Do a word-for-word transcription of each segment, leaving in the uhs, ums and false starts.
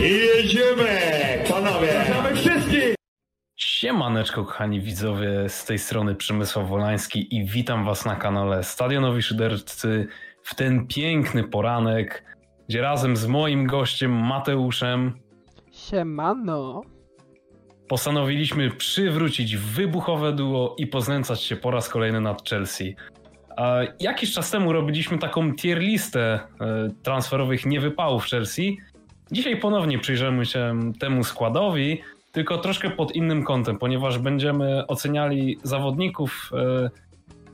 Jedziemy, panowie! Zapraszamy wszystkich! Siemaneczko, kochani widzowie, z tej strony Przemysław Wolański i witam was na kanale Stadionowi Szydercy w ten piękny poranek, gdzie razem z moim gościem Mateuszem Siemano postanowiliśmy przywrócić wybuchowe duo i poznęcać się po raz kolejny nad Chelsea. A jakiś czas temu robiliśmy taką tier listę transferowych niewypałów Chelsea. Dzisiaj ponownie przyjrzymy się temu składowi, tylko troszkę pod innym kątem, ponieważ będziemy oceniali zawodników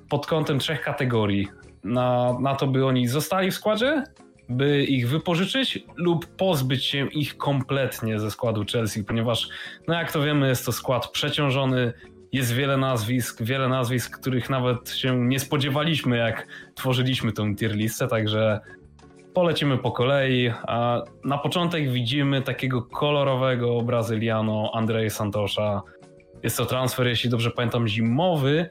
pod kątem trzech kategorii. Na, na to, by oni zostali w składzie, by ich wypożyczyć lub pozbyć się ich kompletnie ze składu Chelsea, ponieważ no jak to wiemy, jest to skład przeciążony, jest wiele nazwisk, wiele nazwisk, których nawet się nie spodziewaliśmy, jak tworzyliśmy tą tier listę, także polecimy po kolei. A na początek widzimy takiego kolorowego Brazyliano Andreja Santosza. Jest to transfer, jeśli dobrze pamiętam, zimowy.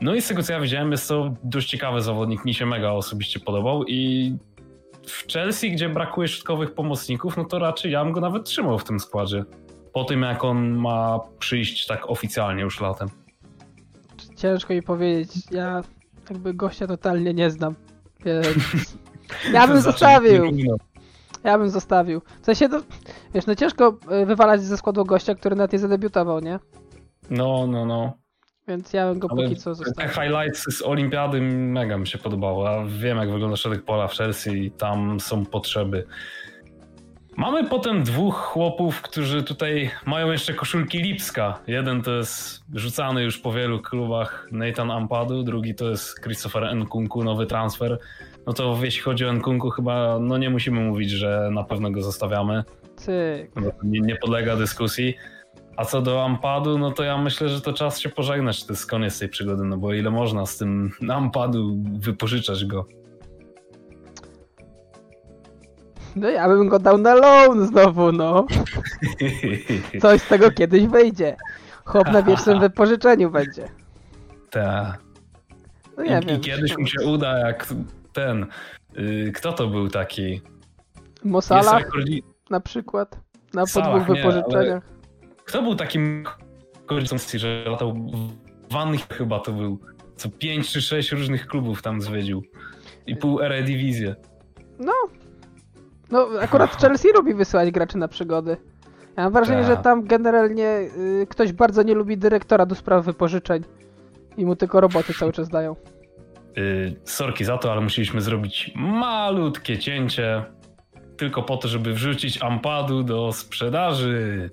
No i z tego, co ja widziałem, jest to dość ciekawy zawodnik, mi się mega osobiście podobał i w Chelsea, gdzie brakuje środkowych pomocników, no to raczej ja bym go nawet trzymał w tym składzie. Po tym, jak on ma przyjść tak oficjalnie już latem. Ciężko mi powiedzieć, ja jakby gościa totalnie nie znam, więc ja bym zostawił. Ja bym zostawił. W sensie, to, wiesz, no ciężko wywalać ze składu gościa, który nawet nie zadebiutował, nie? No, no, no. Więc ja bym go ale póki co zostawił. Te highlights z Olimpiady mega mi się podobały. Ja wiem, jak wygląda środek pola w Chelsea i tam są potrzeby. Mamy potem dwóch chłopów, którzy tutaj mają jeszcze koszulki Lipska. Jeden to jest rzucany już po wielu klubach Nathan Ampadu, drugi to jest Christopher Nkunku, nowy transfer. No to jeśli chodzi o Nkunku, chyba no nie musimy mówić, że na pewno go zostawiamy. Cyk. Nie, nie podlega dyskusji. A co do Ampadu, no to ja myślę, że to czas się pożegnać, to jest koniec tej przygody, no bo ile można z tym Ampadu wypożyczać go. No ja bym go dał na loan znowu, no. Coś z tego kiedyś wyjdzie. Chłop na wiecznym wypożyczeniu będzie. Tak. No ja I, I kiedyś mu się uda, jak ten... Yy, kto to był taki? Mo Salah rekordzi... na przykład. Na podwóch wypożyczeniach. Nie, kto był takim rekordzistą, że latał w Vannych chyba to był. Co pięć czy sześć różnych klubów tam zwiedził. I pół Eredivisie. No. No akurat Chelsea lubi wysyłać graczy na przygody. Ja mam wrażenie, Ta. że tam generalnie y, ktoś bardzo nie lubi dyrektora do spraw wypożyczeń i mu tylko roboty cały czas dają. Yy, sorki za to, ale musieliśmy zrobić malutkie cięcie tylko po to, żeby wrzucić Ampadu do sprzedaży.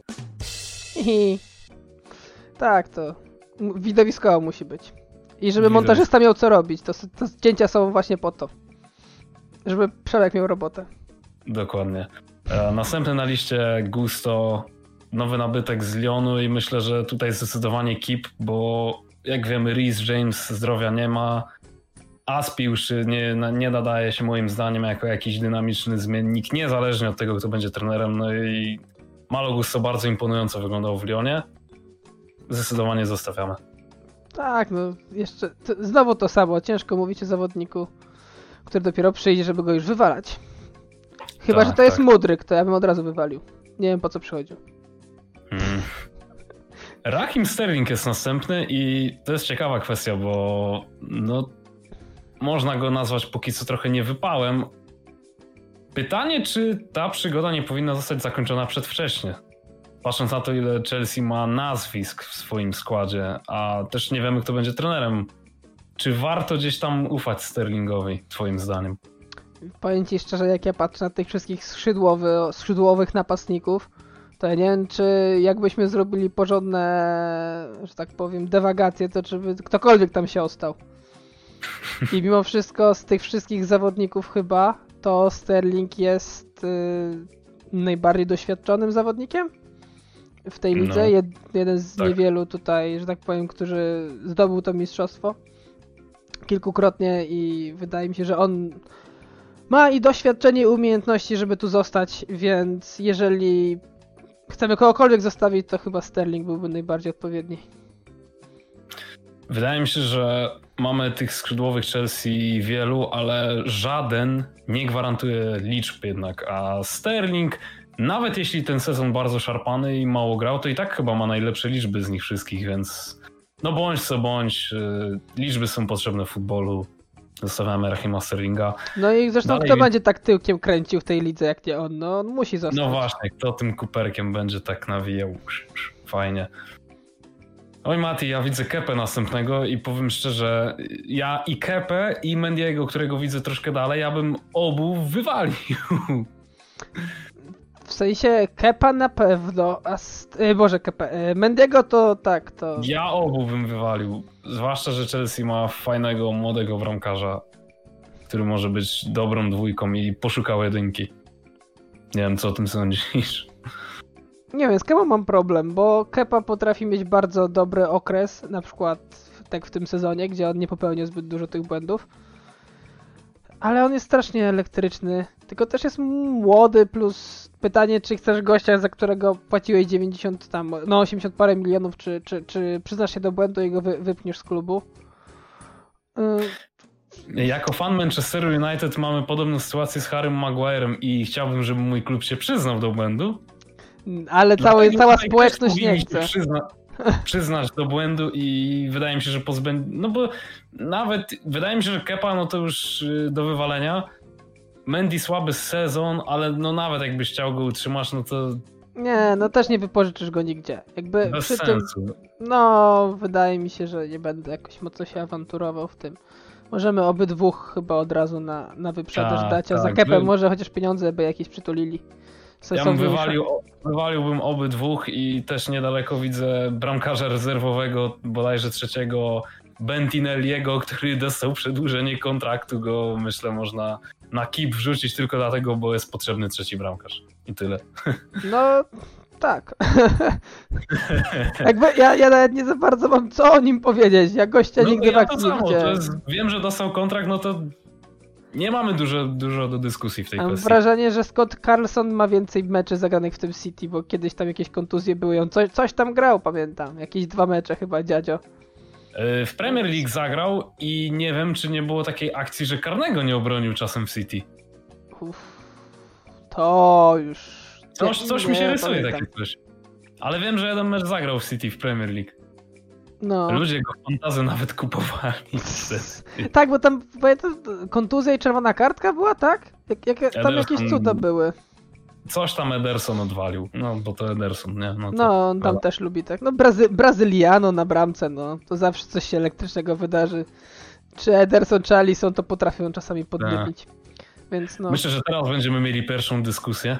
Tak, to widowiskowo musi być. I żeby Widowis- montażysta miał co robić, to, to cięcia są właśnie po to. Żeby Przemek miał robotę. Dokładnie. Następny na liście Gusto, nowy nabytek z Lyonu i myślę, że tutaj zdecydowanie keep, bo jak wiemy Reese James zdrowia nie ma, Aspi już nie, nie nadaje się moim zdaniem jako jakiś dynamiczny zmiennik, niezależnie od tego, kto będzie trenerem, no i Malo Gusto bardzo imponująco wyglądał w Lyonie. Zdecydowanie zostawiamy. Tak, no jeszcze to, znowu to samo, ciężko mówić o zawodniku, który dopiero przyjdzie, żeby go już wywalać. Chyba, tak, że to jest tak. Mudryk, to ja bym od razu wywalił. Nie wiem, po co przychodził. Hmm. Raheem Sterling jest następny i to jest ciekawa kwestia, bo no, można go nazwać póki co trochę niewypałem. Pytanie, czy ta przygoda nie powinna zostać zakończona przedwcześnie? Patrząc na to, ile Chelsea ma nazwisk w swoim składzie, a też nie wiemy, kto będzie trenerem. Czy warto gdzieś tam ufać Sterlingowi, twoim zdaniem? Powiem ci szczerze, jak ja patrzę na tych wszystkich skrzydłowy, skrzydłowych napastników, to ja nie wiem, czy jakbyśmy zrobili porządne, że tak powiem, dewagacje, to czy by ktokolwiek tam się ostał. I mimo wszystko z tych wszystkich zawodników chyba, to Sterling jest yy, najbardziej doświadczonym zawodnikiem w tej lidze. No, Jed, jeden z tak. niewielu tutaj, że tak powiem, który zdobył to mistrzostwo kilkukrotnie i wydaje mi się, że on... ma i doświadczenie i umiejętności, żeby tu zostać, więc jeżeli chcemy kogokolwiek zostawić, to chyba Sterling byłby najbardziej odpowiedni. Wydaje mi się, że mamy tych skrzydłowych Chelsea wielu, ale żaden nie gwarantuje liczb jednak, a Sterling nawet jeśli ten sezon bardzo szarpany i mało grał, to i tak chyba ma najlepsze liczby z nich wszystkich, więc no bądź co bądź, liczby są potrzebne w futbolu. Zostawiamy Rahima Sterlinga. No i zresztą dalej... kto będzie tak tyłkiem kręcił w tej lidze jak nie on? No on musi zostać. No właśnie, kto tym kuperkiem będzie tak nawijał? Fajnie. Oj Mati, ja widzę Kepę następnego i powiem szczerze, ja i Kepę i Mendiego, którego widzę troszkę dalej, ja bym obu wywalił. W sensie Kepa na pewno, a st- Boże Kepa, Mendiego to tak, to... Ja obu bym wywalił, zwłaszcza, że Chelsea ma fajnego, młodego bramkarza, który może być dobrą dwójką i poszukał jedynki. Nie wiem, co o tym sądzisz. Nie wiem, z Kepa mam problem, bo Kepa potrafi mieć bardzo dobry okres, na przykład tak w tym sezonie, gdzie on nie popełnia zbyt dużo tych błędów. Ale on jest strasznie elektryczny, tylko też jest młody, plus pytanie, czy chcesz gościa, za którego płaciłeś dziewięćdziesiąt tam, no osiemdziesiąt parę milionów, czy, czy, czy przyznasz się do błędu i go wy, wypniesz z klubu? Y- jako fan Manchesteru United mamy podobną sytuację z Harrym Maguirem i chciałbym, żeby mój klub się przyznał do błędu. Ale całe, cała społeczność nie chce. Przyznasz do błędu i wydaje mi się, że pozbędzie. No bo nawet wydaje mi się, że Kepa no to już do wywalenia. Mendy słaby sezon, ale no nawet jakbyś chciał go utrzymać, no to... Nie, no też nie wypożyczysz go nigdzie. Jakby bez przy sensu. Tym, no wydaje mi się, że nie będę jakoś mocno się awanturował w tym. Możemy obydwu chyba od razu na, na wyprzedaż Ta, dać, a tak, za Kepę by... może chociaż pieniądze by jakieś przytulili. Ja bym wywalił, wywaliłbym obydwóch i też niedaleko widzę bramkarza rezerwowego, bodajże trzeciego, Bentinelliego, który dostał przedłużenie kontraktu, go myślę można na kip wrzucić tylko dlatego, bo jest potrzebny trzeci bramkarz i tyle. No tak. Jakby ja, ja nawet nie za bardzo mam co o nim powiedzieć, ja gościa no, nigdy ja tak nie widziałem. Wiem, że dostał kontrakt, no to... Nie mamy dużo, dużo do dyskusji w tej Mam kwestii. Mam wrażenie, że Scott Carlson ma więcej meczy zagranych w tym City, bo kiedyś tam jakieś kontuzje były. On coś, coś tam grał, pamiętam. Jakieś dwa mecze chyba, dziadzio. W Premier League zagrał i nie wiem, czy nie było takiej akcji, że karnego nie obronił czasem w City. Uff, to już... Coś, coś nie, mi się rysuje pamiętam. Takie coś. Ale wiem, że jeden mecz zagrał w City w Premier League. No. Ludzie go fantazję nawet kupowali. Tak, bo tam kontuzja i czerwona kartka była, tak? Jak, jak, tam Ederson, jakieś cuda były. Coś tam Ederson odwalił, no bo to Ederson, nie? No, to, no on tam ale... też lubi tak. No Brazy- Brazyliano na bramce, no to zawsze coś się elektrycznego wydarzy. Czy Ederson, czy Alisson to potrafią czasami podniebić. Więc no. Myślę, że teraz będziemy mieli pierwszą dyskusję.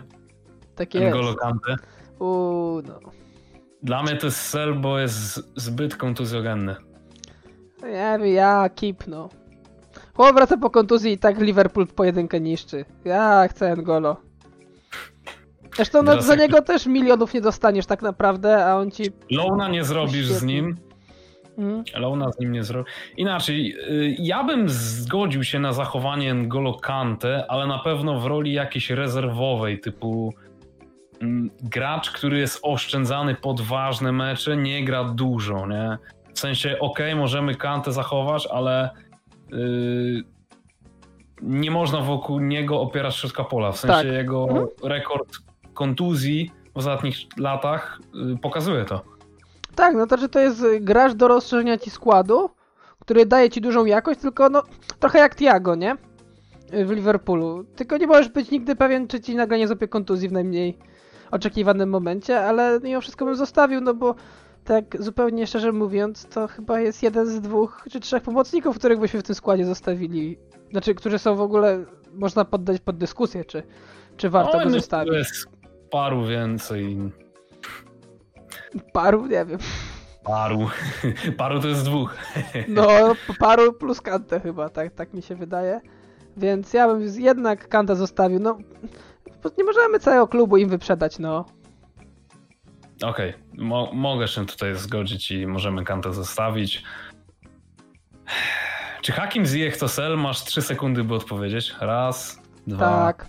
Tak jest. N'Golo Kante. Uuu, no. Dla mnie to jest cel, bo jest zbyt kontuzjogenny. Nie wiem, ja kipno. Chłop wraca po kontuzji i tak Liverpool w pojedynkę niszczy. Ja chcę N'Golo. Zresztą no, za niego też milionów nie dostaniesz tak naprawdę, a on ci... Louna nie zrobisz Świetnie. z nim. Hmm? Louna z nim nie zrobisz. Inaczej, ja bym zgodził się na zachowanie N'Golo Kante, ale na pewno w roli jakiejś rezerwowej, typu... Gracz, który jest oszczędzany pod ważne mecze, nie gra dużo, nie? W sensie, okej, okay, możemy Kantę zachować, ale yy, nie można wokół niego opierać środka pola. W sensie tak. jego mhm. rekord kontuzji w ostatnich latach yy, pokazuje to. Tak, no to, że to jest gracz do rozszerzenia ci składu, który daje ci dużą jakość, tylko no trochę jak Thiago, nie? W Liverpoolu. Tylko nie możesz być nigdy pewien, czy ci nagle nie złapie kontuzji w najmniej oczekiwanym momencie, ale mimo wszystko bym zostawił, no bo tak zupełnie szczerze mówiąc, to chyba jest jeden z dwóch czy trzech pomocników, których byśmy w tym składzie zostawili. Znaczy, którzy są w ogóle, można poddać pod dyskusję, czy, czy warto no, go zostawić. No jest paru więcej. Paru? Nie wiem. Paru. Paru to jest dwóch. No, paru plus Kantę chyba, tak, tak mi się wydaje. Więc ja bym jednak Kantę zostawił, no... Nie możemy całego klubu im wyprzedać, no. Okej, okay. Mo- mogę się tutaj zgodzić i możemy Kantę zostawić. Czy Hakim Ziyech to sel? Masz trzy sekundy, by odpowiedzieć. Raz, dwa... Tak.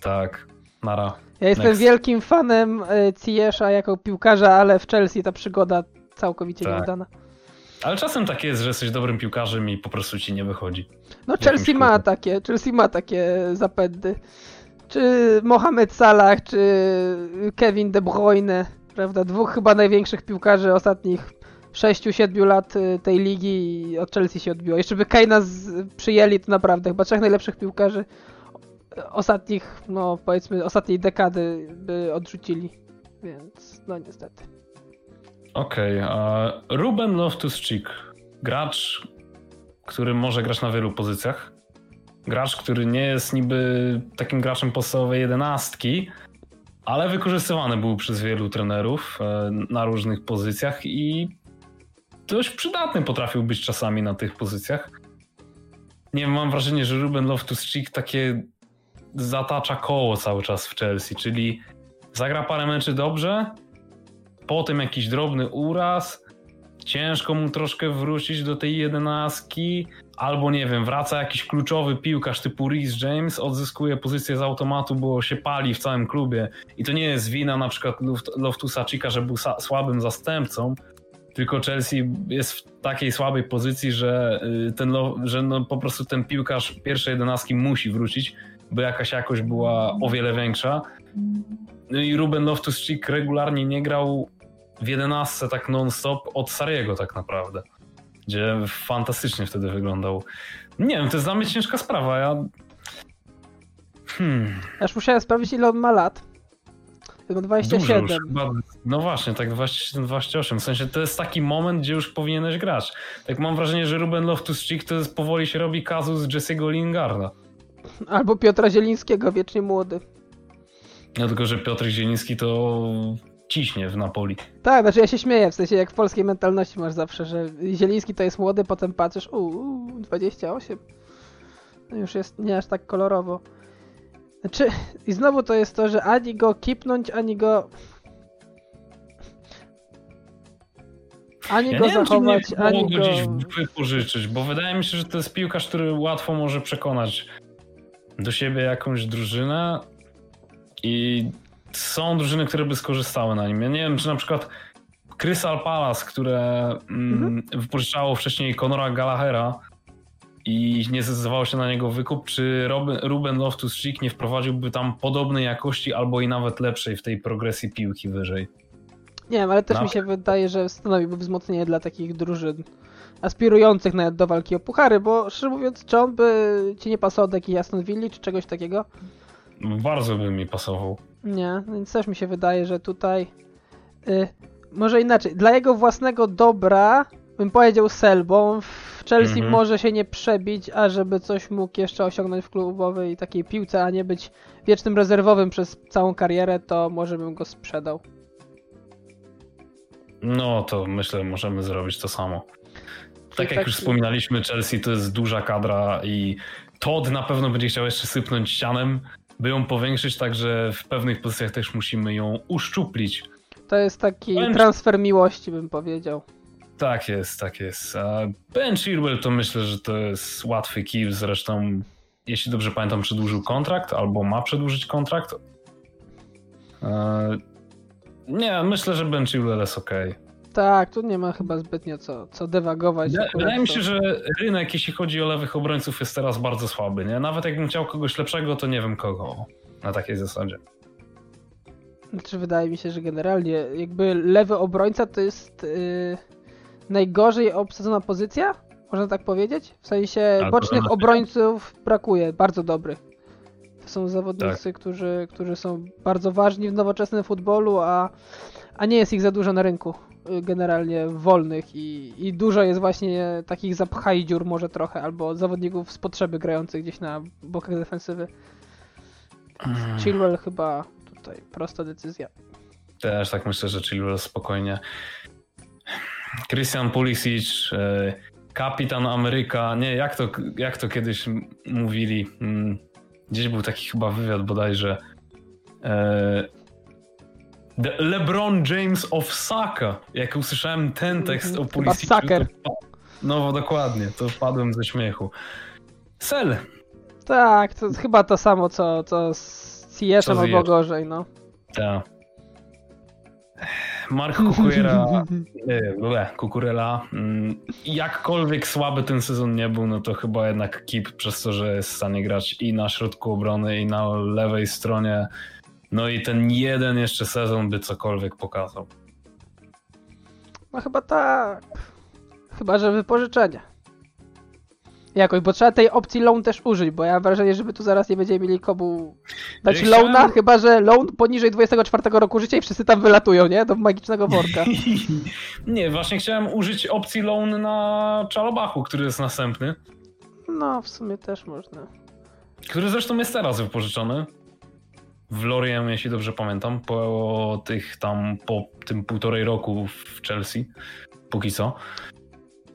Tak, nara. Ja jestem Next. wielkim fanem Ziyesza jako piłkarza, ale w Chelsea ta przygoda całkowicie tak. nieudana. Ale czasem tak jest, że jesteś dobrym piłkarzem i po prostu ci nie wychodzi. No Chelsea ma takie, Chelsea ma takie zapędy. czy Mohamed Salah, czy Kevin De Bruyne, prawda? Dwóch chyba największych piłkarzy ostatnich sześciu siedmiu lat tej ligi od Chelsea się odbiło. Jeszcze by Kane'a przyjęli, to naprawdę chyba trzech najlepszych piłkarzy ostatnich, no powiedzmy, ostatniej dekady by odrzucili, więc no niestety. Okej, okay, a Ruben Loftus-Cheek, gracz, który może grać na wielu pozycjach, gracz, który nie jest niby takim graczem podstawowej jedenastki, ale wykorzystywany był przez wielu trenerów na różnych pozycjach i dość przydatny potrafił być czasami na tych pozycjach. Nie wiem, mam wrażenie, że Ruben Loftus-Cheek takie zatacza koło cały czas w Chelsea, czyli zagra parę meczy dobrze, potem jakiś drobny uraz, ciężko mu troszkę wrócić do tej jedenastki, albo nie wiem, wraca jakiś kluczowy piłkarz typu Reese James, odzyskuje pozycję z automatu, bo się pali w całym klubie. I to nie jest wina na przykład Loftusa-Cheeka, że był sa- słabym zastępcą, tylko Chelsea jest w takiej słabej pozycji, że, ten, że no po prostu ten piłkarz pierwszej jedenastki musi wrócić, by jakaś jakość była o wiele większa. No i Ruben Loftus-Cheek regularnie nie grał w jedenastce tak non-stop od Sariego tak naprawdę, gdzie fantastycznie wtedy wyglądał. Nie wiem, to jest dla mnie ciężka sprawa. Ja hmm. aż musiałem sprawdzić, ile on ma lat. Tylko dwadzieścia siedem. Dużo już, chyba, no właśnie, tak dwadzieścia siedem dwadzieścia osiem. W sensie to jest taki moment, gdzie już powinieneś grać. Tak mam wrażenie, że Ruben Loftus-Cheek to jest, powoli się robi kazus Jesse'ego Lingarda. Albo Piotra Zielińskiego, wiecznie młody. No tylko, że Piotr Zieliński to ciśnie w Napoli. Tak, znaczy ja się śmieję, w sensie jak w polskiej mentalności masz zawsze, że Zieliński to jest młody, potem patrzysz, uuu, dwadzieścia osiem. No już jest nie aż tak kolorowo. Znaczy, i znowu to jest to, że ani go kipnąć, ani go... Ani ja go nie zachować, wiem, ani go... gdzieś wypożyczyć, bo wydaje mi się, że to jest piłkarz, który łatwo może przekonać do siebie jakąś drużynę i... Są drużyny, które by skorzystały na nim. Ja nie wiem, czy na przykład Crystal Palace, które mm, mm-hmm. wypożyczało wcześniej Conora Gallaghera i nie zdecydowało się na niego wykup, czy Robin, Ruben Loftus-Cheek nie wprowadziłby tam podobnej jakości albo i nawet lepszej w tej progresji piłki wyżej. Nie wiem, ale też na... mi się wydaje, że stanowiłby wzmocnienie dla takich drużyn aspirujących nawet do walki o puchary, bo szczerze mówiąc, czy on by ci nie pasował do jakiejś Aston Villi czy czegoś takiego? Bardzo by mi pasował. Nie, więc też mi się wydaje, że tutaj... Yy, może inaczej, dla jego własnego dobra bym powiedział Selbą, w Chelsea mm-hmm. może się nie przebić, a żeby coś mógł jeszcze osiągnąć w klubowej takiej piłce, a nie być wiecznym rezerwowym przez całą karierę, to może bym go sprzedał. No to myślę, możemy zrobić to samo. Tak I jak tak... już wspominaliśmy, Chelsea to jest duża kadra i Todd na pewno będzie chciał jeszcze sypnąć ścianem, by ją powiększyć, także w pewnych pozycjach też musimy ją uszczuplić. To jest taki ben... transfer miłości, bym powiedział. Tak jest, tak jest. A Ben Chilwell to myślę, że to jest łatwy kill, zresztą jeśli dobrze pamiętam, przedłużył kontrakt, albo ma przedłużyć kontrakt. Eee, nie, myślę, że Ben Chilwell jest okej. Okay. Tak, tu nie ma chyba zbytnio co, co dywagować. Ja, wydaje mi się, że rynek, jeśli chodzi o lewych obrońców, jest teraz bardzo słaby. Nie? Nawet jakbym chciał kogoś lepszego, to nie wiem kogo na takiej zasadzie. Znaczy, wydaje mi się, że generalnie jakby lewy obrońca to jest yy, najgorzej obsadzona pozycja, można tak powiedzieć? W sensie bocznych obrońców brakuje, bardzo dobrych. To są zawodnicy, tak. którzy, którzy są bardzo ważni w nowoczesnym futbolu, a, a nie jest ich za dużo na rynku. Generalnie wolnych i, i dużo jest właśnie takich zapchaj dziur może trochę, albo zawodników z potrzeby grających gdzieś na bokach defensywy. Hmm. Chilwell chyba tutaj prosta decyzja. Też tak myślę, że Chilwell spokojnie. Christian Pulisic, kapitan Ameryka, nie, jak to, jak to kiedyś mówili, gdzieś był taki chyba wywiad bodajże, The LeBron James of Saka. Jak usłyszałem ten tekst mm-hmm. o Pulisicu, to... no dokładnie, to wpadłem ze śmiechu. Sel. Tak, to chyba to samo, co, co z Ziyech'em albo gorzej, no. Tak. Mark Kukurela, Kukurela, jakkolwiek słaby ten sezon nie był, no to chyba jednak Kip przez to, że jest w stanie grać i na środku obrony, i na lewej stronie. No i ten jeden jeszcze sezon by cokolwiek pokazał. No chyba tak. Chyba, że wypożyczenie. Jakoś, bo trzeba tej opcji loan też użyć, bo ja mam wrażenie, żeby tu zaraz nie będziemy mieli komu dać ja loana, chciałem... chyba że loan poniżej dwudziestego czwartego roku życia i wszyscy tam wylatują, nie? Do magicznego worka. Nie, właśnie chciałem użyć opcji loan na Czalobachu, który jest następny. No, w sumie też można. Który zresztą jest teraz wypożyczony. W Lorient, jeśli dobrze pamiętam, po tych tam, po tym półtorej roku w Chelsea, póki co.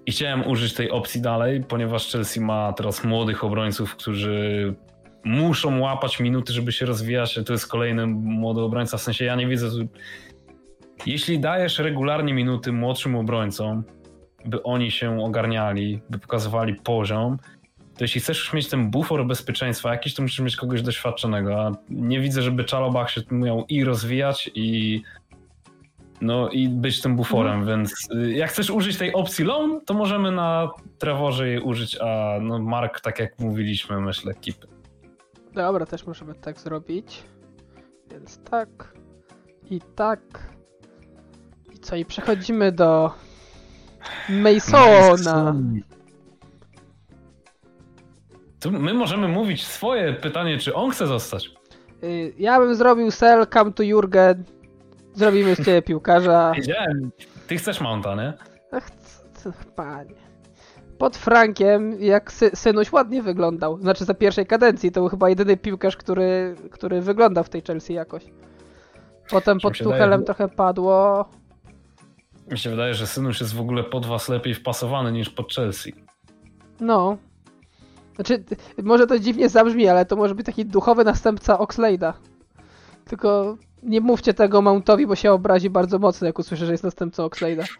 I chciałem użyć tej opcji dalej, ponieważ Chelsea ma teraz młodych obrońców, którzy muszą łapać minuty, żeby się rozwijać. To jest kolejny młody obrońca, w sensie ja nie widzę... Jeśli dajesz regularnie minuty młodszym obrońcom, by oni się ogarniali, by pokazywali poziom, to jeśli chcesz już mieć ten bufor bezpieczeństwa jakiś, to musisz mieć kogoś doświadczonego. A nie widzę, żeby Chalobah się miał i rozwijać, i... No i być tym buforem, mm. więc jak chcesz użyć tej opcji loan, to możemy na Trevorze jej użyć, a no Mark, tak jak mówiliśmy, myślę, kipy. Dobra, też możemy tak zrobić. Więc tak i tak. I co, i przechodzimy do Masona. Tu my możemy mówić swoje pytanie, czy on chce zostać. Ja bym zrobił sell, come to Jurgen. Zrobimy z ciebie piłkarza. Wiedziałem. Ty chcesz Mounta, nie? Ach, co, co, panie. Pod Frankiem, jak sy, synuś ładnie wyglądał. Znaczy za pierwszej kadencji. To był chyba jedyny piłkarz, który, który wyglądał w tej Chelsea jakoś. Potem pod Tuchelem daje... trochę padło. Mi się wydaje, że synuś jest w ogóle pod was lepiej wpasowany niż pod Chelsea. No. Znaczy, może to dziwnie zabrzmi, ale to może być taki duchowy następca Oxlade'a. Tylko... Nie mówcie tego Mountowi, bo się obrazi bardzo mocno, jak usłyszę, że jest następcą Oxlade'a.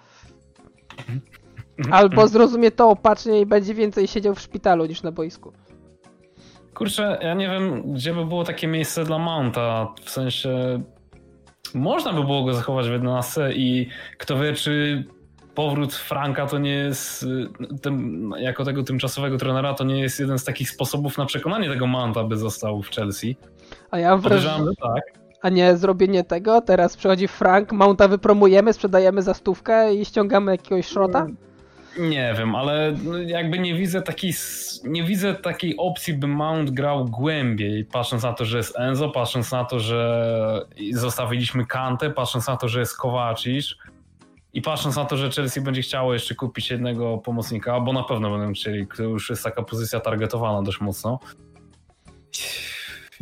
Albo zrozumie to opacznie i będzie więcej siedział w szpitalu niż na boisku. Kurczę, ja nie wiem, gdzie by było takie miejsce dla Mounta. W sensie, można by było go zachować w jedenastce i kto wie, czy powrót Franka to nie jest, tym, jako tego tymczasowego trenera, to nie jest jeden z takich sposobów na przekonanie tego Mounta, by został w Chelsea. A ja wrażam, że tak. A nie zrobienie tego, teraz przychodzi Frank, Mounta wypromujemy, sprzedajemy za stówkę i ściągamy jakiegoś szrota? Nie wiem, ale jakby nie widzę takiej, nie widzę takiej opcji, by Mount grał głębiej, patrząc na to, że jest Enzo, patrząc na to, że zostawiliśmy Kantę, patrząc na to, że jest Kovacic i patrząc na to, że Chelsea będzie chciało jeszcze kupić jednego pomocnika, bo na pewno będą chcieli, to już jest taka pozycja targetowana dość mocno.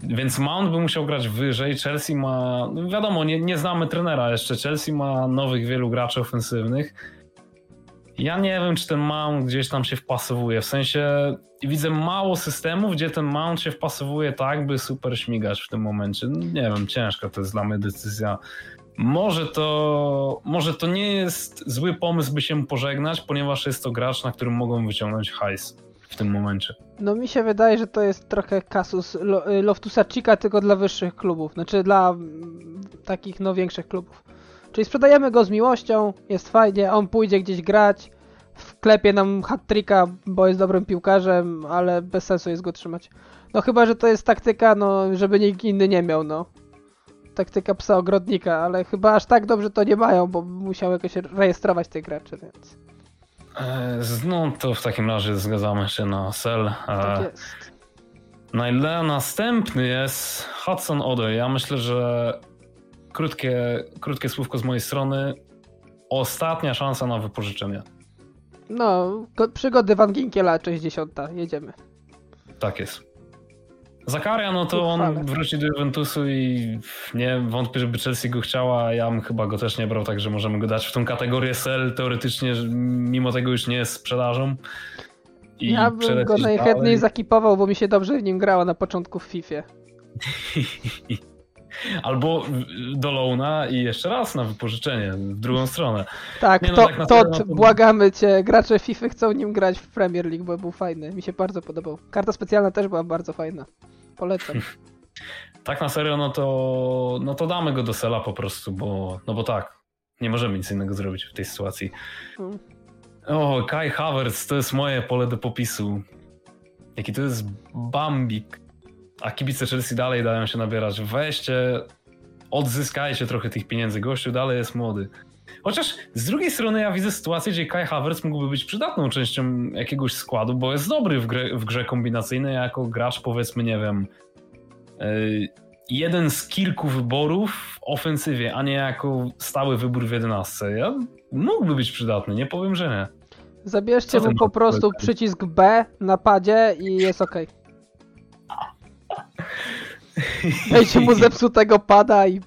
Więc Mount by musiał grać wyżej, Chelsea ma, wiadomo, nie, nie znamy trenera jeszcze, Chelsea ma nowych wielu graczy ofensywnych. Ja nie wiem, czy ten Mount gdzieś tam się wpasowuje, w sensie widzę mało systemów, gdzie ten Mount się wpasowuje tak, by super śmigać w tym momencie. Nie wiem, ciężka to jest dla mnie decyzja. Może to, może to nie jest zły pomysł, by się pożegnać, ponieważ jest to gracz, na którym mogą wyciągnąć hajs w tym momencie. No mi się wydaje, że to jest trochę kasus Loftusa-Cheeka tylko dla wyższych klubów, znaczy dla takich no większych klubów. Czyli sprzedajemy go z miłością, jest fajnie, on pójdzie gdzieś grać, wklepie nam hat-tricka, bo jest dobrym piłkarzem, ale bez sensu jest go trzymać. No chyba, że to jest taktyka, no żeby nikt inny nie miał, no. Taktyka psa ogrodnika, ale chyba aż tak dobrze to nie mają, bo musiał jakoś rejestrować tych graczy, więc... No to w takim razie zgadzamy się na sell. Tak jest. Następny jest Hudson-Odoi. Ja myślę, że krótkie, krótkie słówko z mojej strony. Ostatnia szansa na wypożyczenie. No, przygody Van Ginkiela sześćdziesiąt. Jedziemy. Tak jest. Zakaria, no to Uchwale. On wróci do Juventusu i nie wątpię, żeby Chelsea go chciała, ja bym chyba go też nie brał, także możemy go dać w tą kategorię sell, teoretycznie mimo tego już nie jest sprzedażą. I ja bym go najchętniej dalej. Zakipował, bo mi się dobrze w nim grało na początku w Fifie. Albo do loana i jeszcze raz na wypożyczenie, w drugą stronę. Tak, nie, no, to, tak to na... błagamy cię, gracze Fify chcą nim grać w Premier League, bo był fajny, mi się bardzo podobał. Karta specjalna też była bardzo fajna, polecam. Tak na serio, no to, no to damy go do sela po prostu, bo, no bo tak, Nie możemy nic innego zrobić w tej sytuacji. Hmm. O, Kai Havertz, to jest moje pole do popisu. Jaki to jest bambik. A kibice Chelsea dalej dają się nabierać. Weźcie, odzyskajcie trochę tych pieniędzy. Gościu dalej jest młody. Chociaż z drugiej strony ja widzę sytuację, gdzie Kai Havertz mógłby być przydatną częścią jakiegoś składu, bo jest dobry w grze, w grze kombinacyjnej jako gracz, powiedzmy, nie wiem, yy, jeden z kilku wyborów w ofensywie, a nie jako stały wybór w jedenastce. Ja mógłby być przydatny, nie powiem, że nie. Zabierzcie mu po prostu ten przycisk B na padzie i jest okej. Dajcie mu zepsutego pada i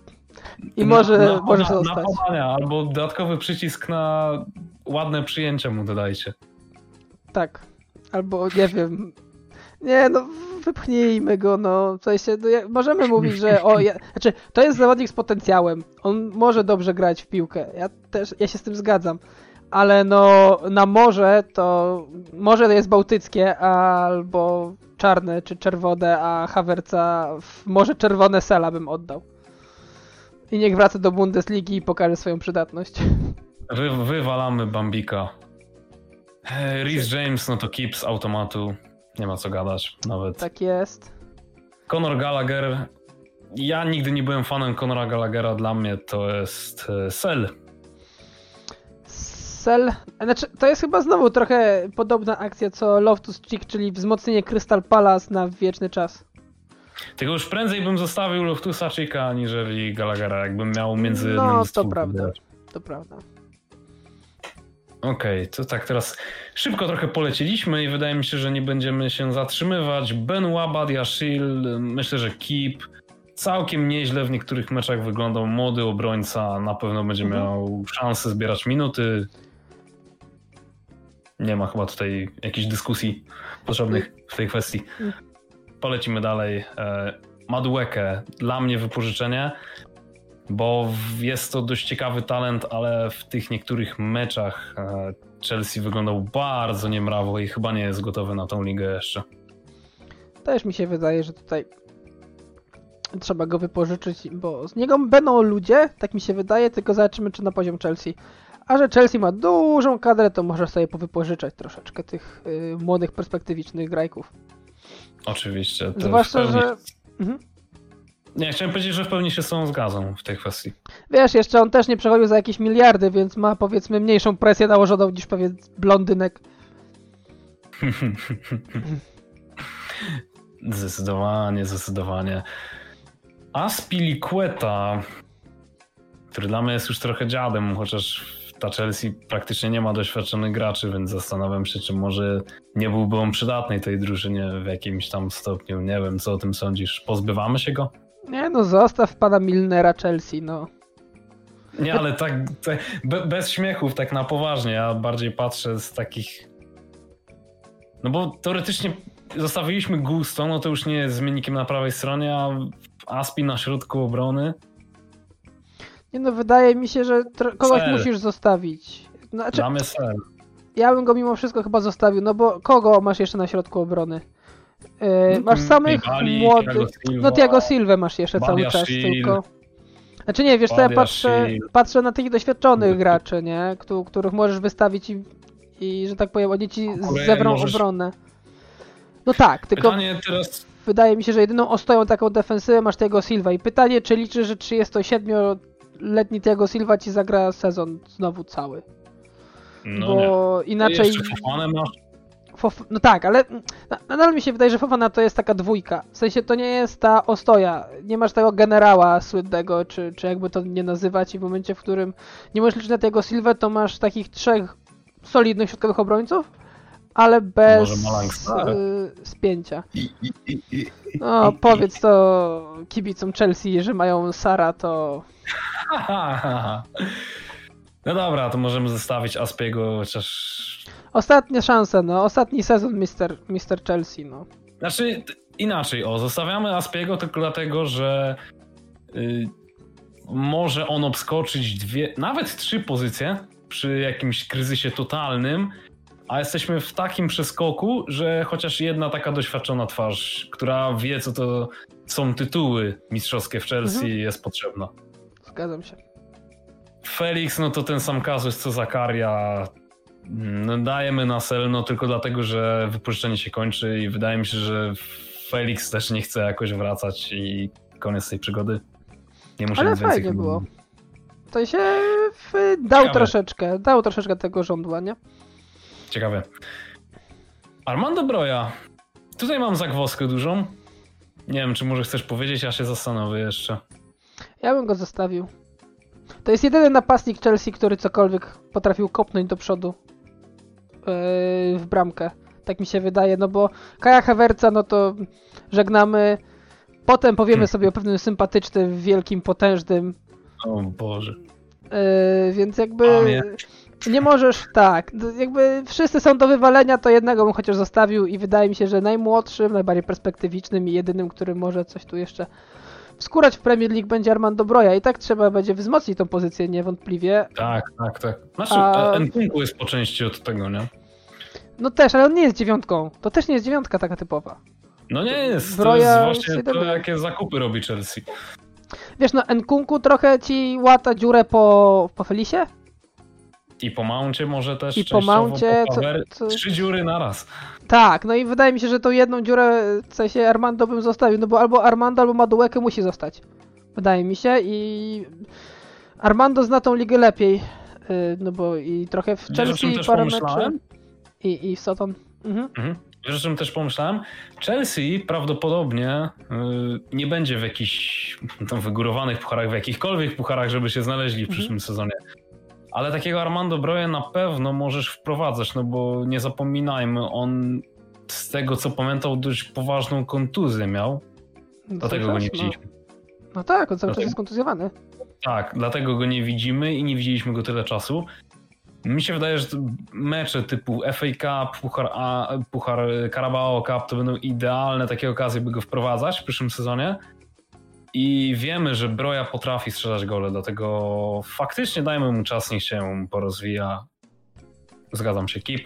I może, na, na, może to zostać. Napadania, albo dodatkowy przycisk na ładne przyjęcie mu dodajcie. Tak. Albo nie wiem. Nie, no wypchnijmy go, no. W sensie, no ja, możemy mówić, że o, ja, znaczy, to jest zawodnik z potencjałem. On może dobrze grać w piłkę. Ja też, ja się z tym zgadzam. Ale no, na morze to morze jest bałtyckie, albo czarne czy czerwone, a Havertza w morze czerwone Sela bym oddał. I niech wraca do Bundesligi i pokaże swoją przydatność. Wy, wywalamy Bambika. Reese James, no to kip z automatu. Nie ma co gadać nawet. Tak jest. Conor Gallagher. Ja nigdy nie byłem fanem Conora Gallaghera. Dla mnie to jest Sel. Sel. Znaczy, to jest chyba znowu trochę podobna akcja co Loftus-Cheek, czyli wzmocnienie Crystal Palace na wieczny czas. Tylko już prędzej bym zostawił Loftusa-Cheeka aniżeli Gallaghera, jakbym miał między jednym no, z to prawda, to prawda. Okej, okay, to tak teraz szybko trochę poleciliśmy i wydaje mi się, że nie będziemy się zatrzymywać. Benoît Badiashile, myślę, że keep. Całkiem nieźle w niektórych meczach wyglądał. Młody obrońca, na pewno będzie mhm. miał szansę zbierać minuty. Nie ma chyba tutaj jakichś dyskusji potrzebnych w tej kwestii. Polecimy dalej. Madueke, dla mnie wypożyczenie, bo jest to dość ciekawy talent, ale w tych niektórych meczach Chelsea wyglądał bardzo niemrawo i chyba nie jest gotowy na tą ligę jeszcze. Też mi się wydaje, że tutaj trzeba go wypożyczyć, bo z niego będą ludzie, tak mi się wydaje, tylko zobaczymy, czy na poziom Chelsea. A że Chelsea ma dużą kadrę, to może sobie powypożyczać troszeczkę tych y, młodych, perspektywicznych grajków. Oczywiście. Zwłaszcza, pełni... że... Mhm. Nie, chciałem powiedzieć, że w pełni się z sobą zgadzam w tej kwestii. Wiesz, jeszcze on też nie przechodził za jakieś miliardy, więc ma, powiedzmy, mniejszą presję nałożoną niż pewien blondynek. Zdecydowanie, zdecydowanie. Aspilicueta, który dla mnie jest już trochę dziadem, chociaż ta Chelsea praktycznie nie ma doświadczonych graczy, więc zastanawiam się, czy może nie byłby on przydatny tej drużynie w jakimś tam stopniu. Nie wiem, co o tym sądzisz? Pozbywamy się go? Nie, no zostaw pana Milnera Chelsea, no. Nie, ale tak, tak be, bez śmiechów, tak na poważnie. Ja bardziej patrzę z takich... No bo teoretycznie zostawiliśmy Gusto, no to już nie jest zmiennikiem na prawej stronie, a Aspi na środku obrony. Nie no, wydaje mi się, że tr- kogoś Cel. musisz zostawić. Znaczy, Damy Cel. Ja bym go mimo wszystko chyba zostawił, no bo kogo masz jeszcze na środku obrony? Yy, masz samych Bali, młodych... Thiago Silva, no Thiago Silva masz jeszcze Badiashile, cały czas tylko. Znaczy nie, wiesz co, ja patrzę, patrzę na tych doświadczonych graczy, nie? Któ- których możesz wystawić i, i, że tak powiem, oni ci Kure, zebrą możesz... obronę. No tak, tylko... Pytanie teraz... Wydaje mi się, że jedyną ostoją taką defensywę masz Thiago Silva i pytanie, czy liczysz, że trzydziestoosiemletni letni Thiago Silva ci zagra sezon znowu cały. No bo nie. Inaczej... Fofanę masz? Fof... No tak, ale nadal mi się wydaje, że Fofana to jest taka dwójka. W sensie to nie jest ta ostoja. Nie masz tego generała słynnego, czy, czy jakby to nie nazywać i w momencie, w którym nie możesz liczyć na Thiago Silva, to masz takich trzech solidnych środkowych obrońców, ale bez y, spięcia. No powiedz to kibicom Chelsea, że mają Sara, to... No dobra, to możemy zostawić Aspiego, chociaż... Ostatnia szansa, no. Ostatni sezon mister, mister Chelsea, no. Znaczy, inaczej, o. Zostawiamy Aspiego tylko dlatego, że y, może on obskoczyć dwie, nawet trzy pozycje przy jakimś kryzysie totalnym, a jesteśmy w takim przeskoku, że chociaż jedna taka doświadczona twarz, która wie, co to są tytuły mistrzowskie w Chelsea, mhm. jest potrzebna. Zgadzam się. Felix, no to ten sam kazus co Zakaria. Dajemy na Selno tylko dlatego, że wypuszczenie się kończy i wydaje mi się, że Felix też nie chce jakoś wracać i koniec tej przygody. Nie muszę nic więcej mówić. Było. To się dał Ciekawe. troszeczkę, dał troszeczkę tego żądła, nie? Ciekawe. Armando Broja. Tutaj mam zagwozdkę dużą. Nie wiem, czy może chcesz powiedzieć, a się zastanowię jeszcze. Ja bym go zostawił. To jest jedyny napastnik Chelsea, który cokolwiek potrafił kopnąć do przodu yy, w bramkę. Tak mi się wydaje, no bo Kaja Havertza, no to żegnamy. Potem powiemy hmm. sobie o pewnym sympatycznym, wielkim, potężnym. O Boże. Yy, więc jakby Amie. nie możesz, tak, jakby wszyscy są do wywalenia, to jednego bym chociaż zostawił i wydaje mi się, że najmłodszym, najbardziej perspektywicznym i jedynym, który może coś tu jeszcze wskurać w Premier League, będzie Armando Broja i tak trzeba będzie wzmocnić tą pozycję niewątpliwie. Tak, tak, tak. Znaczy A... Nkunku jest po części od tego, nie? No też, ale on nie jest dziewiątką. To też nie jest dziewiątka taka typowa. No nie jest. Broja to jest właśnie to, jakie zakupy robi Chelsea. Wiesz, no Nkunku trochę ci łata dziurę po, po Felicie? I po Mouncie może też. I po Mouncie. Po Pawer... co, co... Trzy dziury na raz. Tak, no i wydaje mi się, że tą jedną dziurę w sensie Armando bym zostawił, no bo albo Armando, albo Madueke musi zostać. Wydaje mi się i Armando zna tą ligę lepiej, no bo i trochę w Chelsea parę meczów. I, i w Soton. Mhm. Mhm. Wiesz, o czym też pomyślałem? Chelsea prawdopodobnie yy, nie będzie w jakichś no, wygórowanych pucharach, w jakichkolwiek pucharach, żeby się znaleźli w przyszłym mm. sezonie. Ale takiego Armando Broja na pewno możesz wprowadzać, no bo nie zapominajmy, on z tego co pamiętał dość poważną kontuzję miał. No dlatego go nie widzieliśmy. No, no tak, on cały dlatego, czas jest kontuzjowany. Tak, dlatego go nie widzimy i nie widzieliśmy go tyle czasu. Mi się wydaje, że mecze typu F A Cup, Puchar, A, Puchar Carabao Cup to będą idealne takie okazje, by go wprowadzać w przyszłym sezonie. I wiemy, że Broja potrafi strzelać gole, dlatego faktycznie dajmy mu czas, niech się porozwija. Zgadzam się, keep.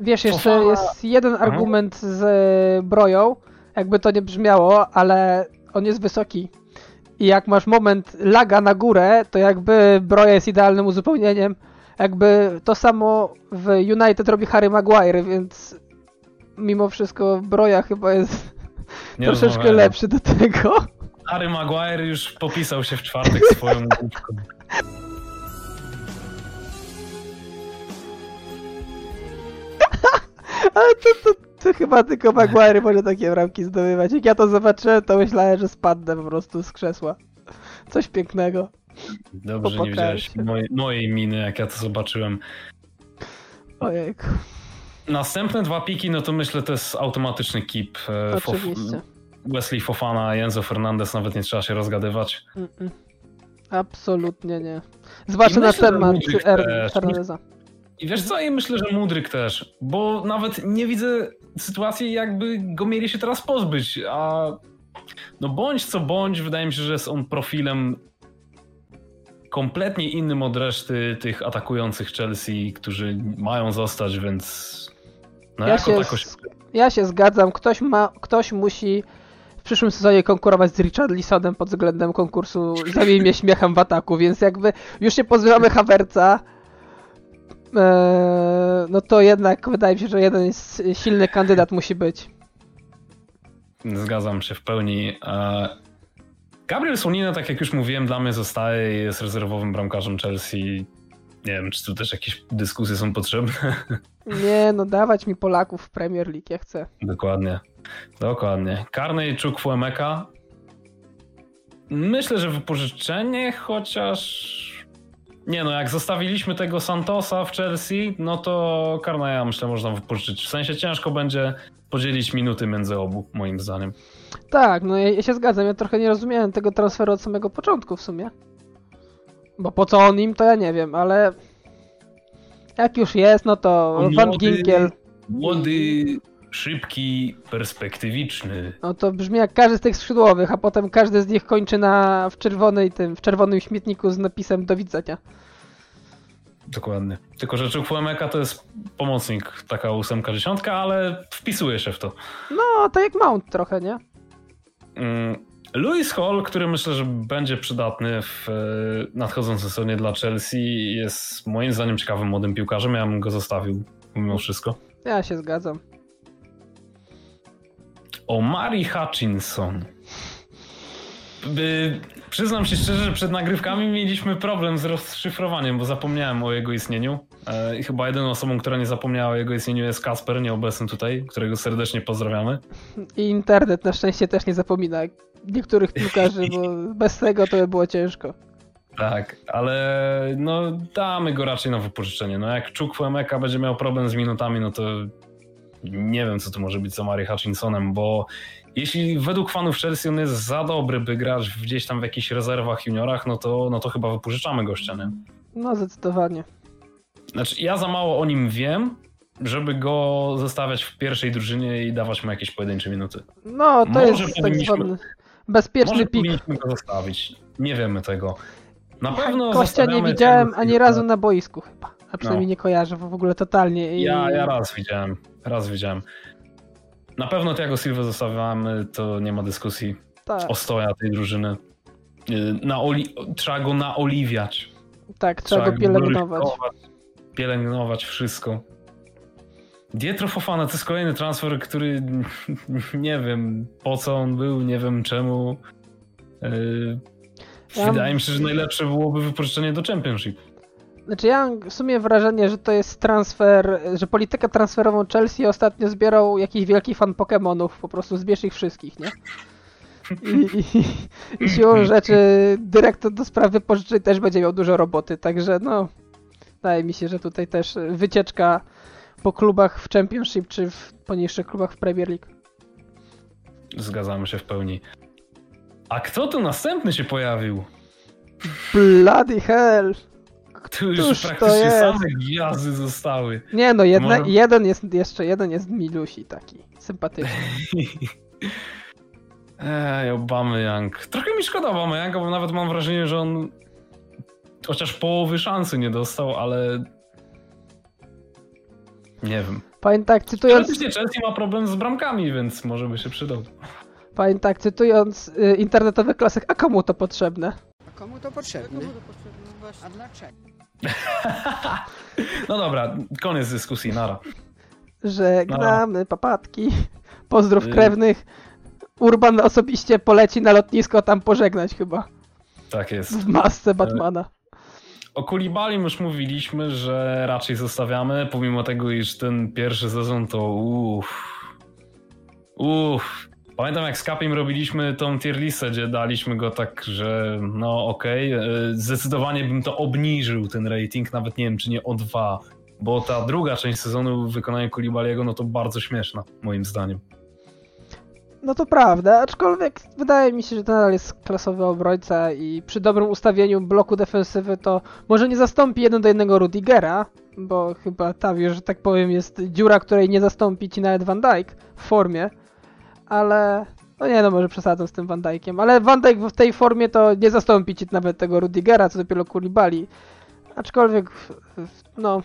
Wiesz, jeszcze Fofana... jest jeden argument z Broją, jakby to nie brzmiało, ale on jest wysoki. I jak masz moment laga na górę, to jakby Broja jest idealnym uzupełnieniem. Jakby to samo w United robi Harry Maguire, więc mimo wszystko Broja chyba jest nie troszeczkę rozmawiamy. lepszy do tego. Harry Maguire już popisał się w czwartek swoją główką. Ale to, to, to chyba tylko Maguire może takie bramki zdobywać. Jak ja to zobaczyłem, to myślałem, że spadnę po prostu z krzesła. Coś pięknego. Dobrze, Popokałem nie widziałeś mojej, mojej miny, jak ja to zobaczyłem. Ojejku. Następne dwa piki, no to myślę, to jest automatyczny keep. Oczywiście. Fof... Wesley Fofana, Enzo Fernandez, nawet nie trzeba się rozgadywać. Mm-mm. Absolutnie nie. Zwłaszcza na temat Fernandeza. I wiesz co, i myślę, że Mudryk też, bo nawet nie widzę sytuacji, jakby go mieli się teraz pozbyć, a no bądź co bądź, wydaje mi się, że jest on profilem kompletnie innym od reszty tych atakujących Chelsea, którzy mają zostać, więc no ja, jako się tako... z... ja się zgadzam. Ktoś, ma... Ktoś musi w przyszłym sezonie konkurować z Richarlisonem pod względem konkursu zamień mnie śmiechem w ataku, więc jakby już się pozbywamy Havertza, eee, no to jednak wydaje mi się, że jeden silny kandydat musi być. Zgadzam się w pełni. Eee... Gabriel Sonina, tak jak już mówiłem, dla mnie zostaje i jest rezerwowym bramkarzem Chelsea. Nie wiem, czy tu też jakieś dyskusje są potrzebne. Nie, no dawać mi Polaków w Premier League, ja chcę. Dokładnie, dokładnie. Karnejczuk, Fuemeka. Myślę, że wypożyczenie, chociaż... Nie no, jak zostawiliśmy tego Santosa w Chelsea, no to Karneja myślę można wypożyczyć. W sensie ciężko będzie podzielić minuty między obu, moim zdaniem. Tak, no ja się zgadzam, ja trochę nie rozumiałem tego transferu od samego początku w sumie. Bo po co on im, to ja nie wiem, ale jak już jest, no to młody, Van Ginkel. Młody, szybki, perspektywiczny. No to brzmi jak każdy z tych skrzydłowych, a potem każdy z nich kończy na w czerwonej tym, w czerwonym śmietniku z napisem do widzenia. Dokładnie. Tylko, że Chukwuemeka to jest pomocnik, taka ósemka, dziesiątka, ale wpisuje się w to. No, to jak Mount trochę, nie? Louis Hall, który myślę, że będzie przydatny w nadchodzącym sezonie dla Chelsea, jest moim zdaniem ciekawym młodym piłkarzem. Ja bym go zostawił mimo wszystko. Ja się zgadzam. Omari Hutchinson. By, przyznam się szczerze, że przed nagrywkami mieliśmy problem z rozszyfrowaniem, bo zapomniałem o jego istnieniu. I chyba jedyną osobą, która nie zapomniała o jego istnieniu, jest Kasper, nieobecny tutaj, którego serdecznie pozdrawiamy. I internet na szczęście też nie zapomina niektórych piłkarzy, bo bez tego to by było ciężko. Tak, ale no damy go raczej na wypożyczenie. No jak Chukwuemeka będzie miał problem z minutami, no to nie wiem, co to może być z Omari Hutchinsonem, bo jeśli według fanów Chelsea on jest za dobry, by grać gdzieś tam w jakichś rezerwach, juniorach, no to, no to chyba wypożyczamy gościa, nie? No zdecydowanie. Znaczy ja za mało o nim wiem, żeby go zostawiać w pierwszej drużynie i dawać mu jakieś pojedyncze minuty. No to może jest tak zwany bezpieczny pik. Może powinniśmy go zostawić, nie wiemy tego. Na pewno Kościa nie widziałem ani minuty. Razu na boisku chyba, a przynajmniej no. Nie kojarzę w ogóle totalnie. I... Ja, ja raz widziałem, raz widziałem. Na pewno Thiago Silva zostawiamy, to nie ma dyskusji. Tak. Ostoja tej drużyny. Na oli... Trzeba go naoliwiać. Tak, trzeba, trzeba go pielęgnować. Pielęgnować wszystko. Piotr Fofana to jest kolejny transfer, który nie wiem po co on był, nie wiem czemu. Wydaje mi się, że najlepsze byłoby wypożyczenie do Championship. Znaczy ja mam w sumie wrażenie, że to jest transfer, że politykę transferową Chelsea ostatnio zbierał jakiś wielki fan Pokémonów, po prostu zbierz ich wszystkich, nie? I, i, i siłą rzeczy dyrektor do spraw wypożyczeń też będzie miał dużo roboty, także no wydaje mi się, że tutaj też wycieczka po klubach w Championship czy w mniejszych klubach w Premier League. Zgadzamy się w pełni. A kto tu następny się pojawił? Bloody hell! Tu już Tuż praktycznie same gwiazdy zostały. Nie no, jedna, Może... jeden jest, jeszcze jeden jest milusi taki, sympatyczny. Ej, Aubameyang. Trochę mi szkoda Aubameyanga, bo nawet mam wrażenie, że on chociaż połowy szansy nie dostał, ale nie wiem. Pamiętaj, cytując... Chelsea ma problem z bramkami, więc może by się przydał. Pamiętaj, cytując internetowy klasyk, a komu to potrzebne? A komu to potrzebne? A komu to potrzebne? A dlaczego? No dobra, koniec dyskusji, nara. Żegnamy, papatki. Pozdrów krewnych. Urban osobiście poleci na lotnisko tam pożegnać chyba. Tak jest. W masce Batmana. O Koulibalim już mówiliśmy, że raczej zostawiamy, pomimo tego, iż ten pierwszy sezon to uff. Uff. Pamiętam, jak z Kapim robiliśmy tą tier listę, gdzie daliśmy go tak, że no okej, okay. Zdecydowanie bym to obniżył ten rating, nawet nie wiem czy nie o dwa, bo ta druga część sezonu wykonania Koulibaly'ego no to bardzo śmieszna moim zdaniem. No to prawda, aczkolwiek wydaje mi się, że to nadal jest klasowy obrońca i przy dobrym ustawieniu bloku defensywy to może nie zastąpi jeden do jednego Rudigera, bo chyba tam już, że tak powiem, jest dziura, której nie zastąpi ci nawet Van Dijk w formie. Ale, no nie no, może przesadzam z tym Van Dijkiem, ale Van Dijk w tej formie to nie zastąpi ci nawet tego Rudigera, co dopiero Koulibaly. Aczkolwiek, no,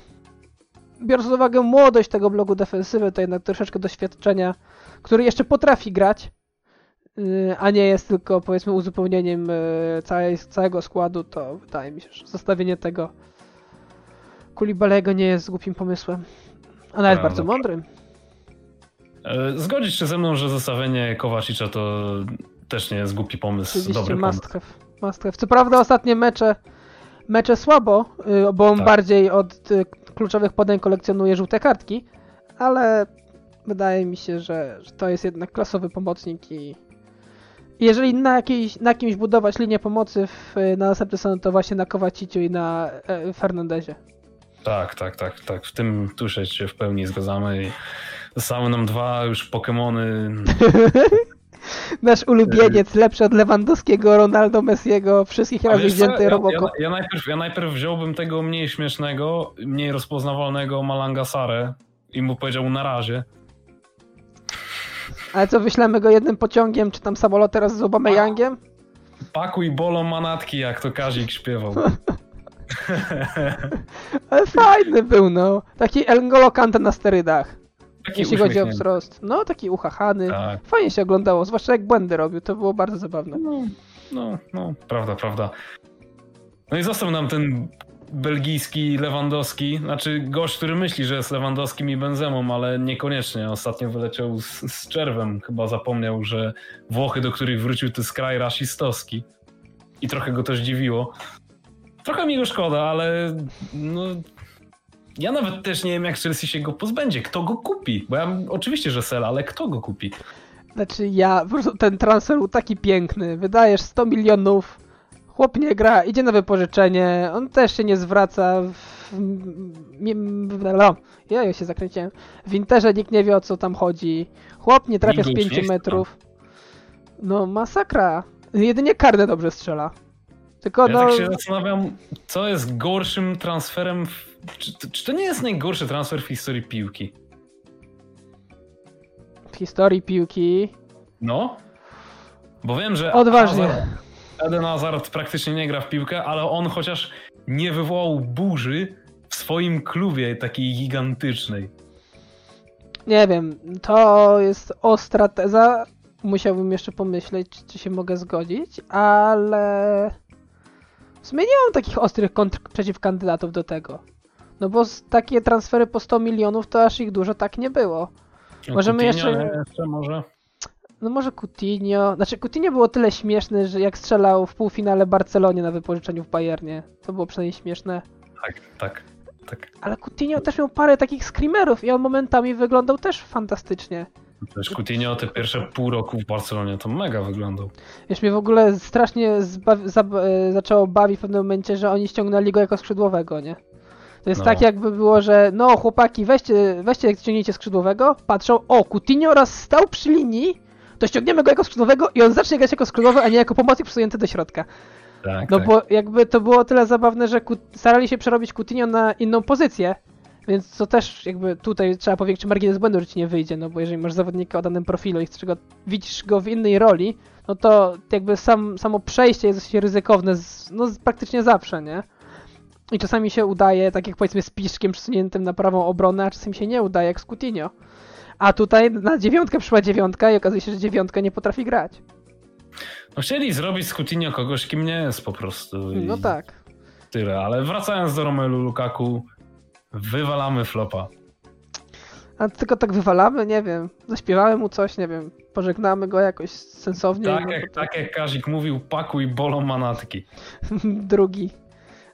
biorąc pod uwagę młodość tego bloku defensywy, to jednak troszeczkę doświadczenia, który jeszcze potrafi grać, a nie jest tylko, powiedzmy, uzupełnieniem całej, całego składu, to wydaje mi się, że zostawienie tego Koulibaly'ego nie jest głupim pomysłem, a nawet no, bardzo mądrym. Zgodzisz się ze mną, że zostawienie Kovacicia to też nie jest głupi pomysł. Oczywiście, dobry must have, must have. Co prawda ostatnie mecze mecze słabo, bo on tak. bardziej od kluczowych podań kolekcjonuje żółte kartki, ale wydaje mi się, że to jest jednak klasowy pomocnik i jeżeli na, jakiejś, na kimś budować linię pomocy w, na następny sezon, to właśnie na Kovaciciu i na Fernandezie. Tak, tak, tak, tak. W tym tusze się w pełni zgadzamy i zostały nam dwa już Pokemony. Nasz ulubieniec, lepszy od Lewandowskiego, Ronaldo, Messiego, wszystkich razy wzięty Roboko. Ja, ja, najpierw, ja najpierw wziąłbym tego mniej śmiesznego, mniej rozpoznawalnego Malanga Sarę i mu powiedział na razie. Ale co, wyślemy go jednym pociągiem, czy tam samolotem teraz z Aubameyangiem? Pakuj bolą manatki, jak to Kazik śpiewał. Ale fajny był, no. Taki N'Golo Kante na sterydach. Taki jeśli chodzi o wzrost. No, taki uchachany. Tak. Fajnie się oglądało, zwłaszcza jak błędy robił, to było bardzo zabawne. No, no, no, prawda, prawda. No i został nam ten belgijski Lewandowski, znaczy gość, który myśli, że jest Lewandowskim i Benzemą, ale niekoniecznie. Ostatnio wyleciał z, z czerwem, chyba zapomniał, że Włochy, do których wrócił, to jest kraj rasistowski. I trochę go to zdziwiło. Trochę mi go szkoda, ale no... Ja nawet też nie wiem, jak Chelsea się go pozbędzie. Kto go kupi? Bo ja oczywiście, że sell, ale kto go kupi? Znaczy ja, ten transfer był taki piękny. Wydajesz sto milionów, chłop nie gra, idzie na wypożyczenie, on też się nie zwraca. W... No, ja się zakręciłem. W Interze nikt nie wie, o co tam chodzi. Chłop nie trafia z pięciu metrów. No masakra. Jedynie karne dobrze strzela. Tylko ja no... tak się zastanawiam, co jest gorszym transferem w... Czy to, czy to nie jest najgorszy transfer w historii piłki? W historii piłki? No. Bo wiem, że odważnie. Hazard, Eden Hazard praktycznie nie gra w piłkę, ale on chociaż nie wywołał burzy w swoim klubie takiej gigantycznej. Nie wiem, to jest ostra teza. Musiałbym jeszcze pomyśleć, czy się mogę zgodzić, ale w sumie nie mam takich ostrych kontrkandydatów do tego. No bo takie transfery po sto milionów to aż ich dużo tak nie było. No możemy Coutinho, jeszcze... jeszcze może. No może Coutinho. Znaczy Coutinho było tyle śmieszny, że jak strzelał w półfinale Barcelonie na wypożyczeniu w Bayernie. To było przynajmniej śmieszne. Tak, tak, tak. Ale Coutinho też miał parę takich screamerów i on momentami wyglądał też fantastycznie. Też Coutinho te pierwsze pół roku w Barcelonie to mega wyglądał. Wiesz, mnie w ogóle strasznie zba- za- zaczęło bawić w pewnym momencie, że oni ściągnęli go jako skrzydłowego, nie? To jest no. Tak jakby było, że no chłopaki, weźcie, weźcie ściągnijcie skrzydłowego, patrzą, o, Coutinho raz stał przy linii, to ściągniemy go jako skrzydłowego i on zacznie grać jako skrzydłowy, a nie jako pomocnik przesunięty do środka. Tak, no tak. Bo jakby to było tyle zabawne, że starali się przerobić Coutinho na inną pozycję, więc to też jakby tutaj trzeba powiększyć margines błędu, że ci nie wyjdzie, no bo jeżeli masz zawodnika o danym profilu i chcesz go, widzisz go w innej roli, no to jakby sam, samo przejście jest dość ryzykowne, z, no praktycznie zawsze, nie? I czasami się udaje, tak jak powiedzmy z Piszkiem przesuniętym na prawą obronę, a czasami się nie udaje, jak z Coutinho. A tutaj na dziewiątkę przyszła dziewiątka i okazuje się, że dziewiątka nie potrafi grać. No chcieli zrobić z Coutinho kogoś, kim nie jest po prostu. I no tak. Tyle, ale wracając do Romelu Lukaku, wywalamy flopa. A tylko tak wywalamy? Nie wiem. Zaśpiewamy mu coś, nie wiem. Pożegnamy go jakoś sensownie. Tak, no, jak, to... tak jak Kazik mówił, pakuj bolą manatki. Drugi.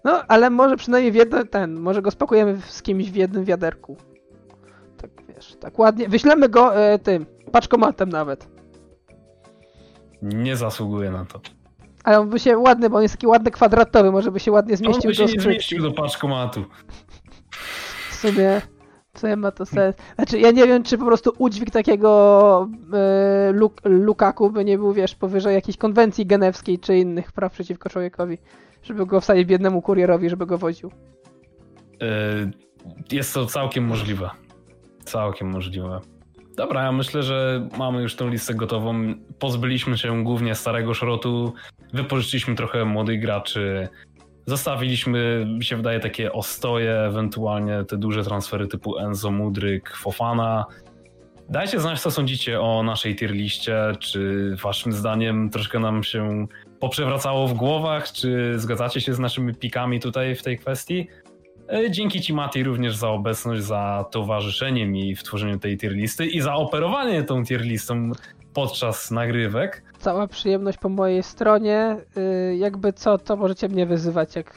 No, ale może przynajmniej w jednym ten, może go spakujemy z kimś w jednym wiaderku. Tak wiesz, tak ładnie. Wyślemy go e, tym, paczkomatem nawet. Nie zasługuje na to. Ale on by się ładny, bo on jest taki ładny kwadratowy, może by się ładnie zmieścił do skrzydła. On by się nie zmieścił do paczkomatu. W sumie, w sumie ma to sens. Znaczy, ja nie wiem, czy po prostu udźwig takiego e, Luk- Lukaku by nie był, wiesz, powyżej jakiejś konwencji genewskiej czy innych praw przeciwko człowiekowi. Żeby go wsadzić biednemu kurierowi, żeby go woził. Jest to całkiem możliwe. Całkiem możliwe. Dobra, ja myślę, że mamy już tą listę gotową. Pozbyliśmy się głównie starego szrotu. Wypożyczyliśmy trochę młodych graczy. Zostawiliśmy, mi się wydaje, takie ostoje, ewentualnie te duże transfery typu Enzo, Mudryk, Fofana. Dajcie znać, co sądzicie o naszej tier liście. Czy waszym zdaniem troszkę nam się poprzewracało w głowach? Czy zgadzacie się z naszymi pikami tutaj w tej kwestii? Dzięki ci, Mati, również za obecność, za towarzyszenie mi w tworzeniu tej tier listy i za operowanie tą tier listą podczas nagrywek. Cała przyjemność po mojej stronie. Jakby co, to możecie mnie wyzywać, jak,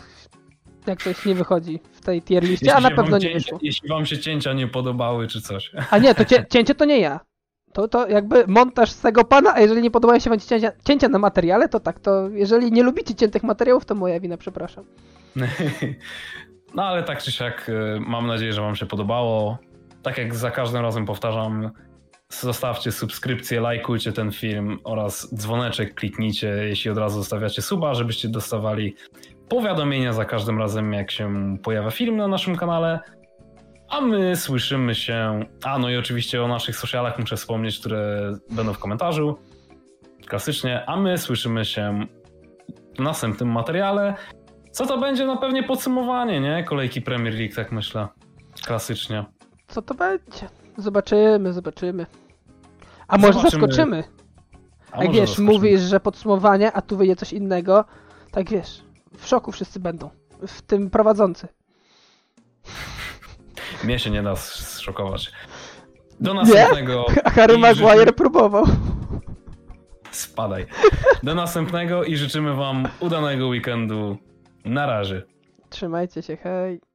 jak coś nie wychodzi w tej tier liście, jeśli a na pewno nie wyszło. Jeśli wam się cięcia nie podobały, czy coś. A nie, to cię, cięcie to nie ja. To, to jakby montaż z tego pana, a jeżeli nie podobają się wam cięcia, cięcia na materiale, to tak, to jeżeli nie lubicie ciętych materiałów, to moja wina, przepraszam. No ale tak czy siak, mam nadzieję, że wam się podobało. Tak jak za każdym razem powtarzam, zostawcie subskrypcję, lajkujcie ten film oraz dzwoneczek kliknijcie, jeśli od razu zostawiacie suba, żebyście dostawali powiadomienia za każdym razem, jak się pojawia film na naszym kanale. A my słyszymy się... A, no i oczywiście o naszych socialach muszę wspomnieć, które będą w komentarzu. Klasycznie. A my słyszymy się w następnym materiale. Co to będzie? No pewnie podsumowanie, nie? Kolejki Premier League, tak myślę. Klasycznie. Co to będzie? Zobaczymy, zobaczymy. A może zobaczymy. Zaskoczymy. A jak wiesz, zaskoczymy. Mówisz, że podsumowanie, a tu wyjdzie coś innego. Tak wiesz, w szoku wszyscy będą. W tym prowadzący. Mnie się nie da zszokować. Do następnego. Nie? Harry Maguire życzy... próbował. Spadaj. Do następnego i życzymy wam udanego weekendu. Na razie. Trzymajcie się, hej.